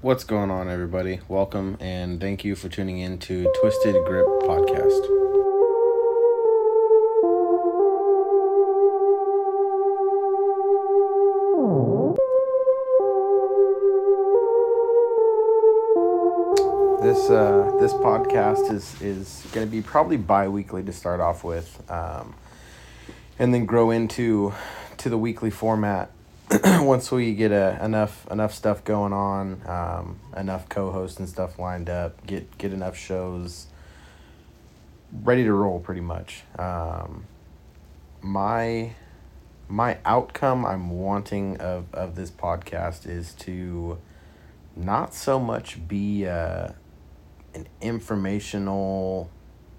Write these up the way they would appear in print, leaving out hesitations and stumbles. What's going on, everybody? Welcome and thank you for tuning in to Twisted Grip Podcast. This podcast is going to be probably bi-weekly to start off with, and then grow into the weekly format once we get enough stuff going on, enough co-hosts and stuff lined up, get enough shows ready to roll pretty much. My outcome I'm wanting of this podcast is to not so much be an informational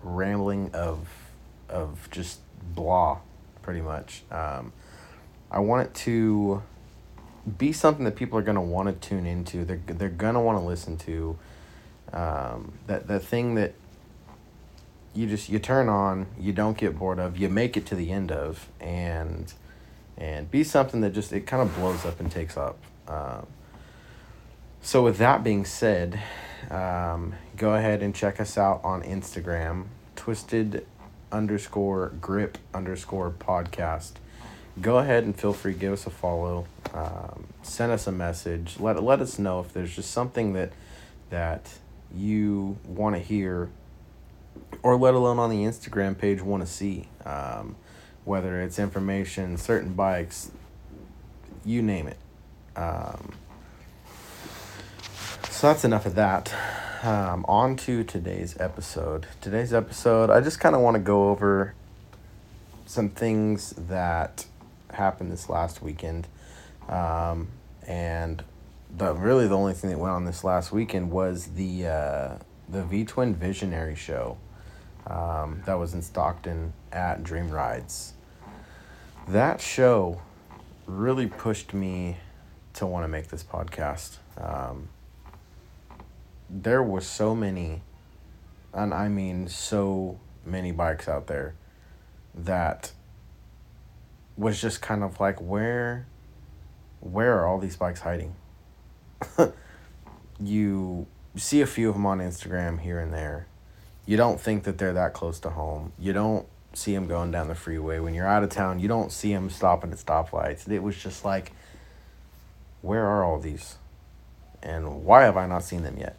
rambling of just blah, pretty much. I want it to be something that people are going to want to tune into. They're going to want to listen to. That thing that you turn on, you don't get bored of, you make it to the end of, and be something that just, it kind of blows up and takes up. So with that being said, go ahead and check us out on Instagram, Twisted_Grip_podcast. Go ahead and feel free, give us a follow, send us a message, let us know if there's just something that you want to hear, or let alone on the Instagram page want to see, whether it's information, certain bikes, you name it. So that's enough of that. On to today's episode. I just kind of want to go over some things that happened this last weekend, and the only thing that went on this last weekend was the V-Twin Visionary Show that was in Stockton at Dream Rides. That show really pushed me to want to make this podcast. There were so many, and I mean so many bikes out there that was just kind of like, where are all these bikes hiding? You see a few of them on Instagram here and there. You don't think that they're that close to home. You don't see them going down the freeway. When you're out of town, you don't see them stopping at stoplights. It was just like, where are all these? And why have I not seen them yet?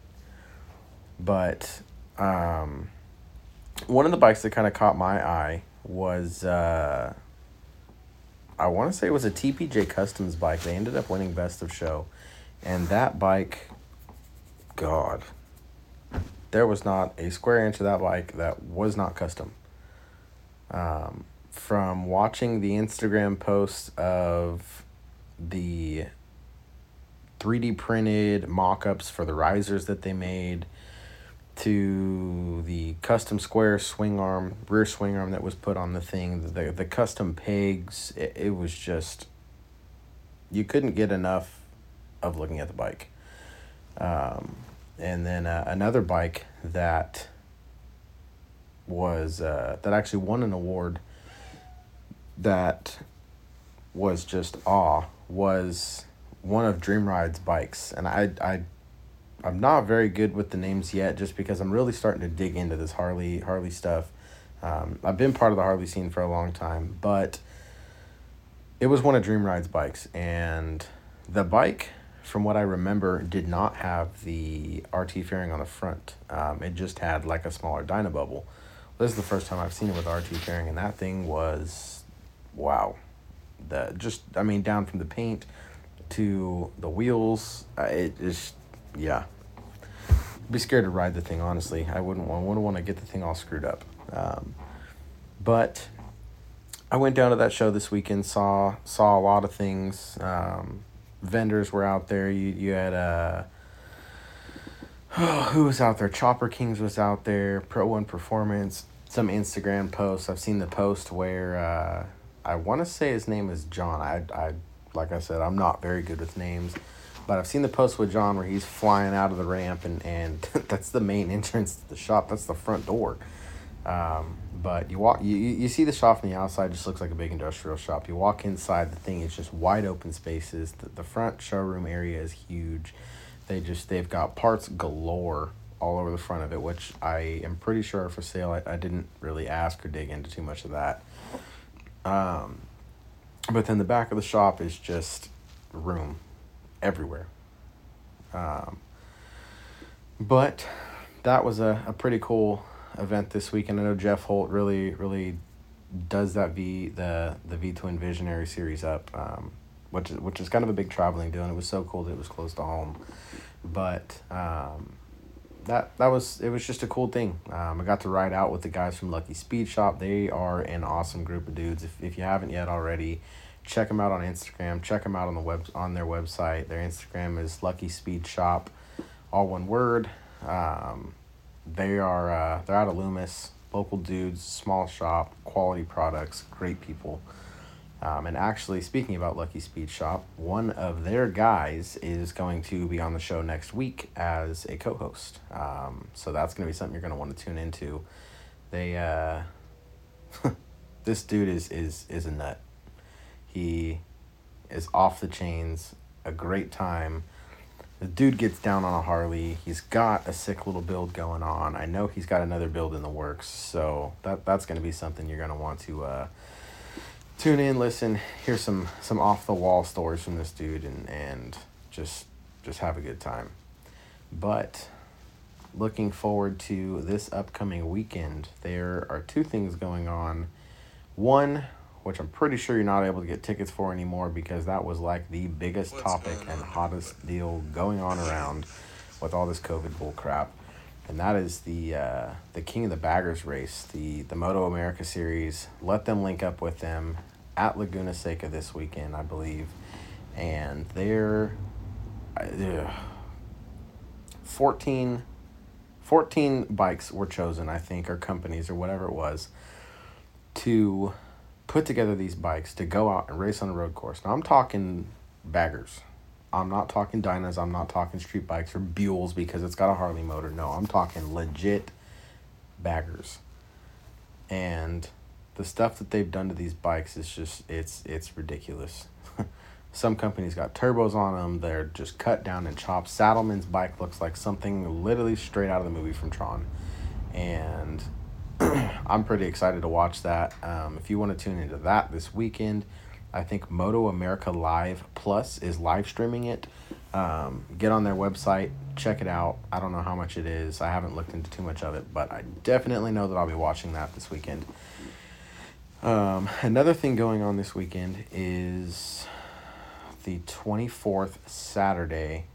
But one of the bikes that kind of caught my eye was, I want to say it was a TPJ Customs bike. They ended up winning Best of Show. And that bike, God, there was not a square inch of that bike that was not custom. From watching the Instagram posts of the 3D printed mock-ups for the risers that they made, to the custom square swing arm, rear swing arm that was put on the thing, the custom pegs, it was just, you couldn't get enough of looking at the bike. And then another bike that was, that actually won an award that was just awe, was one of Dream Ride's bikes. And I'm not very good with the names yet, just because I'm really starting to dig into this Harley stuff. I've been part of the Harley scene for a long time, but it was one of Dream Ride's bikes, and the bike, from what I remember, did not have the RT fairing on the front. It just had like a smaller Dynabubble. Well, this is the first time I've seen it with RT fairing, and that thing was, wow. Down from the paint to the wheels, it just, yeah. I'd be scared to ride the thing, honestly. I wouldn't want to get the thing all screwed up. But I went down to that show this weekend, saw a lot of things. Vendors were out there. You had who was out there? Chopper Kings was out there, Pro One Performance, some Instagram posts. I've seen the post where I want to say his name is John. I like I said, I'm not very good with names. But I've seen the post with John where he's flying out of the ramp, and that's the main entrance to the shop. That's the front door. But you see the shop from the outside, just looks like a big industrial shop. You walk inside, the thing is just wide open spaces. The front showroom area is huge. They've got parts galore all over the front of it, which I am pretty sure are for sale. I didn't really ask or dig into too much of that. But then the back of the shop is just room everywhere. But that was a pretty cool event this week, and I know Jeff Holt really does that the V-Twin Visionary series up, which is kind of a big traveling deal, and it was so cool that it was close to home. But that was just a cool thing. I got to ride out with the guys from Lucky Speed Shop. They are an awesome group of dudes. If you haven't yet already, check them out on Instagram. Check them out on their website. Their Instagram is Lucky Speed Shop, all one word. They are they're out of Loomis. Local dudes, small shop, quality products, great people. And actually, speaking about Lucky Speed Shop, one of their guys is going to be on the show next week as a co-host. So that's going to be something you're going to want to tune into. They this dude is a nut. He is off the chains, a great time. The dude gets down on a Harley. He's got a sick little build going on. I know he's got another build in the works, so that's going to be something you're going to want to tune in, listen, hear some off-the-wall stories from this dude, and just have a good time. But looking forward to this upcoming weekend, there are two things going on. One, which I'm pretty sure you're not able to get tickets for anymore because that was like the biggest topic and hottest deal going on around with all this COVID bull crap. And that is the King of the Baggers race, the Moto America series. Let them link up with them at Laguna Seca this weekend, I believe. And they're 14 bikes were chosen, I think, or companies or whatever it was, to put together these bikes to go out and race on a road course. Now, I'm talking baggers. I'm not talking dynas. I'm not talking street bikes or Buells because it's got a Harley motor. No, I'm talking legit baggers. And the stuff that they've done to these bikes is just, it's ridiculous. Some companies got turbos on them. They're just cut down and chopped. Saddleman's bike looks like something literally straight out of the movie from Tron. And I'm pretty excited to watch that. If you want to tune into that this weekend, I think Moto America Live Plus is live streaming it. Get on their website, check it out. I don't know how much it is. I haven't looked into too much of it, but I definitely know that I'll be watching that this weekend. Another thing going on this weekend is the 24th Saturday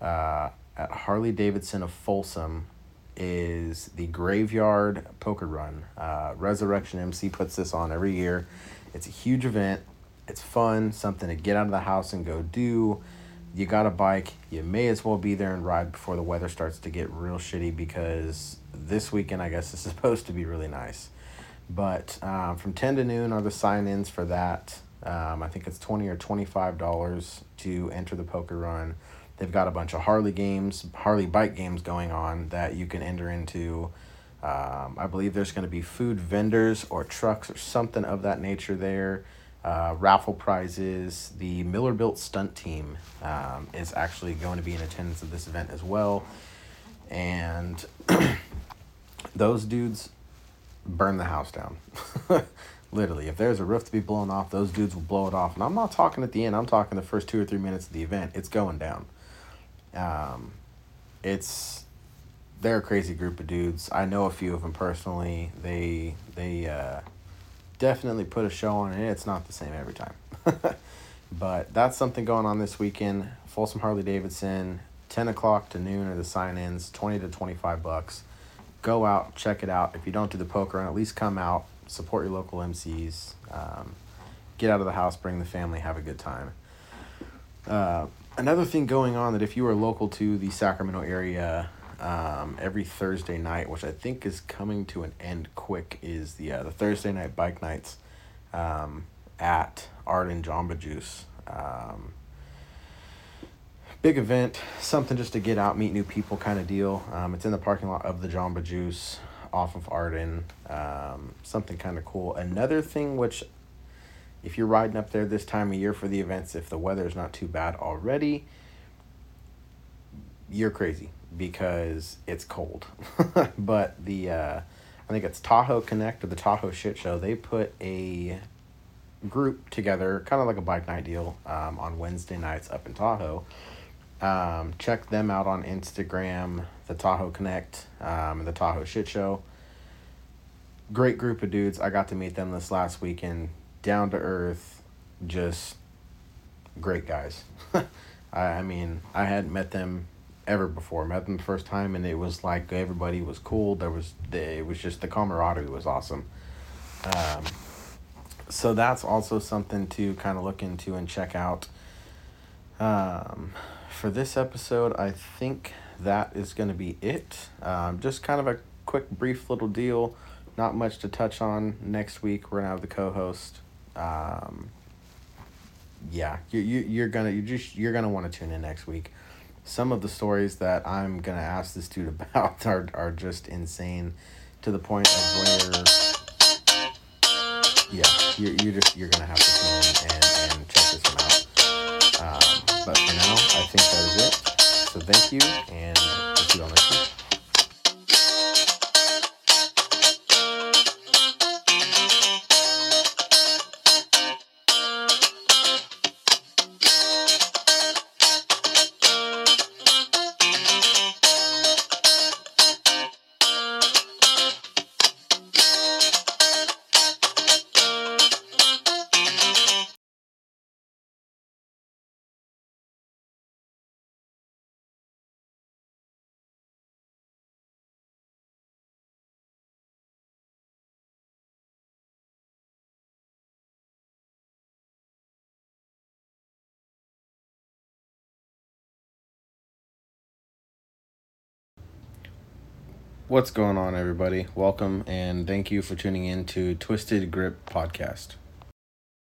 at Harley-Davidson of Folsom. Is the Graveyard Poker Run. Resurrection MC puts this on every year. It's a huge event. It's fun, something to get out of the house and go do. You got a bike, you may as well be there and ride before the weather starts to get real shitty, because this weekend, I guess, is supposed to be really nice. But from 10 to noon are the sign-ins for that. I think it's $20 or $25 to enter the poker run. They've got a bunch of Harley games, Harley bike games going on that you can enter into. I believe there's going to be food vendors or trucks or something of that nature there. Raffle prizes. The Miller Built stunt team is actually going to be in attendance at this event as well. And those dudes burn the house down. Literally, if there's a roof to be blown off, those dudes will blow it off. And I'm not talking at the end. I'm talking the first 2 or 3 minutes of the event. It's going down. They're a crazy group of dudes. I know a few of them personally. They definitely put a show on, and it's not the same every time. But that's something going on this weekend. Folsom Harley-Davidson, 10 o'clock to noon are the sign-ins, $20 to $25. Go out, check it out. If you don't do the poker run, at least come out, support your local MCs, get out of the house, bring the family, have a good time. Another thing going on that if you are local to the Sacramento area, every Thursday night, which I think is coming to an end quick, is the Thursday night bike nights at Art and Jamba Juice. Big event, something just to get out, meet new people kind of deal. It's in the parking lot of the Jamba Juice off of Arden. Something kind of cool. Another thing, which if you're riding up there this time of year for the events, if the weather is not too bad already, you're crazy because it's cold. But the I think it's Tahoe Connect or the Tahoe Shit Show, they put a group together, kind of like a bike night deal, on Wednesday nights up in Tahoe. Check them out on Instagram, the Tahoe Connect, and the Tahoe Shit Show. Great group of dudes. I got to meet them this last weekend. Down to earth, just great guys. I mean, I hadn't met them ever before. Met them the first time, and it was like everybody was cool. It was just the camaraderie was awesome. So that's also something to kind of look into and check out. For this episode, I think that is going to be it. Just kind of a quick, brief little deal. Not much to touch on. Next week, we're going to have the co-host. Yeah, you're gonna want to tune in next week. Some of the stories that I'm going to ask this dude about are just insane, to the point of where, yeah, you're going to have to tune in and check this one out. But for now, I think that is it. So thank you, and we'll see you all next week. What's going on, everybody? Welcome, and thank you for tuning in to Twisted Grip Podcast.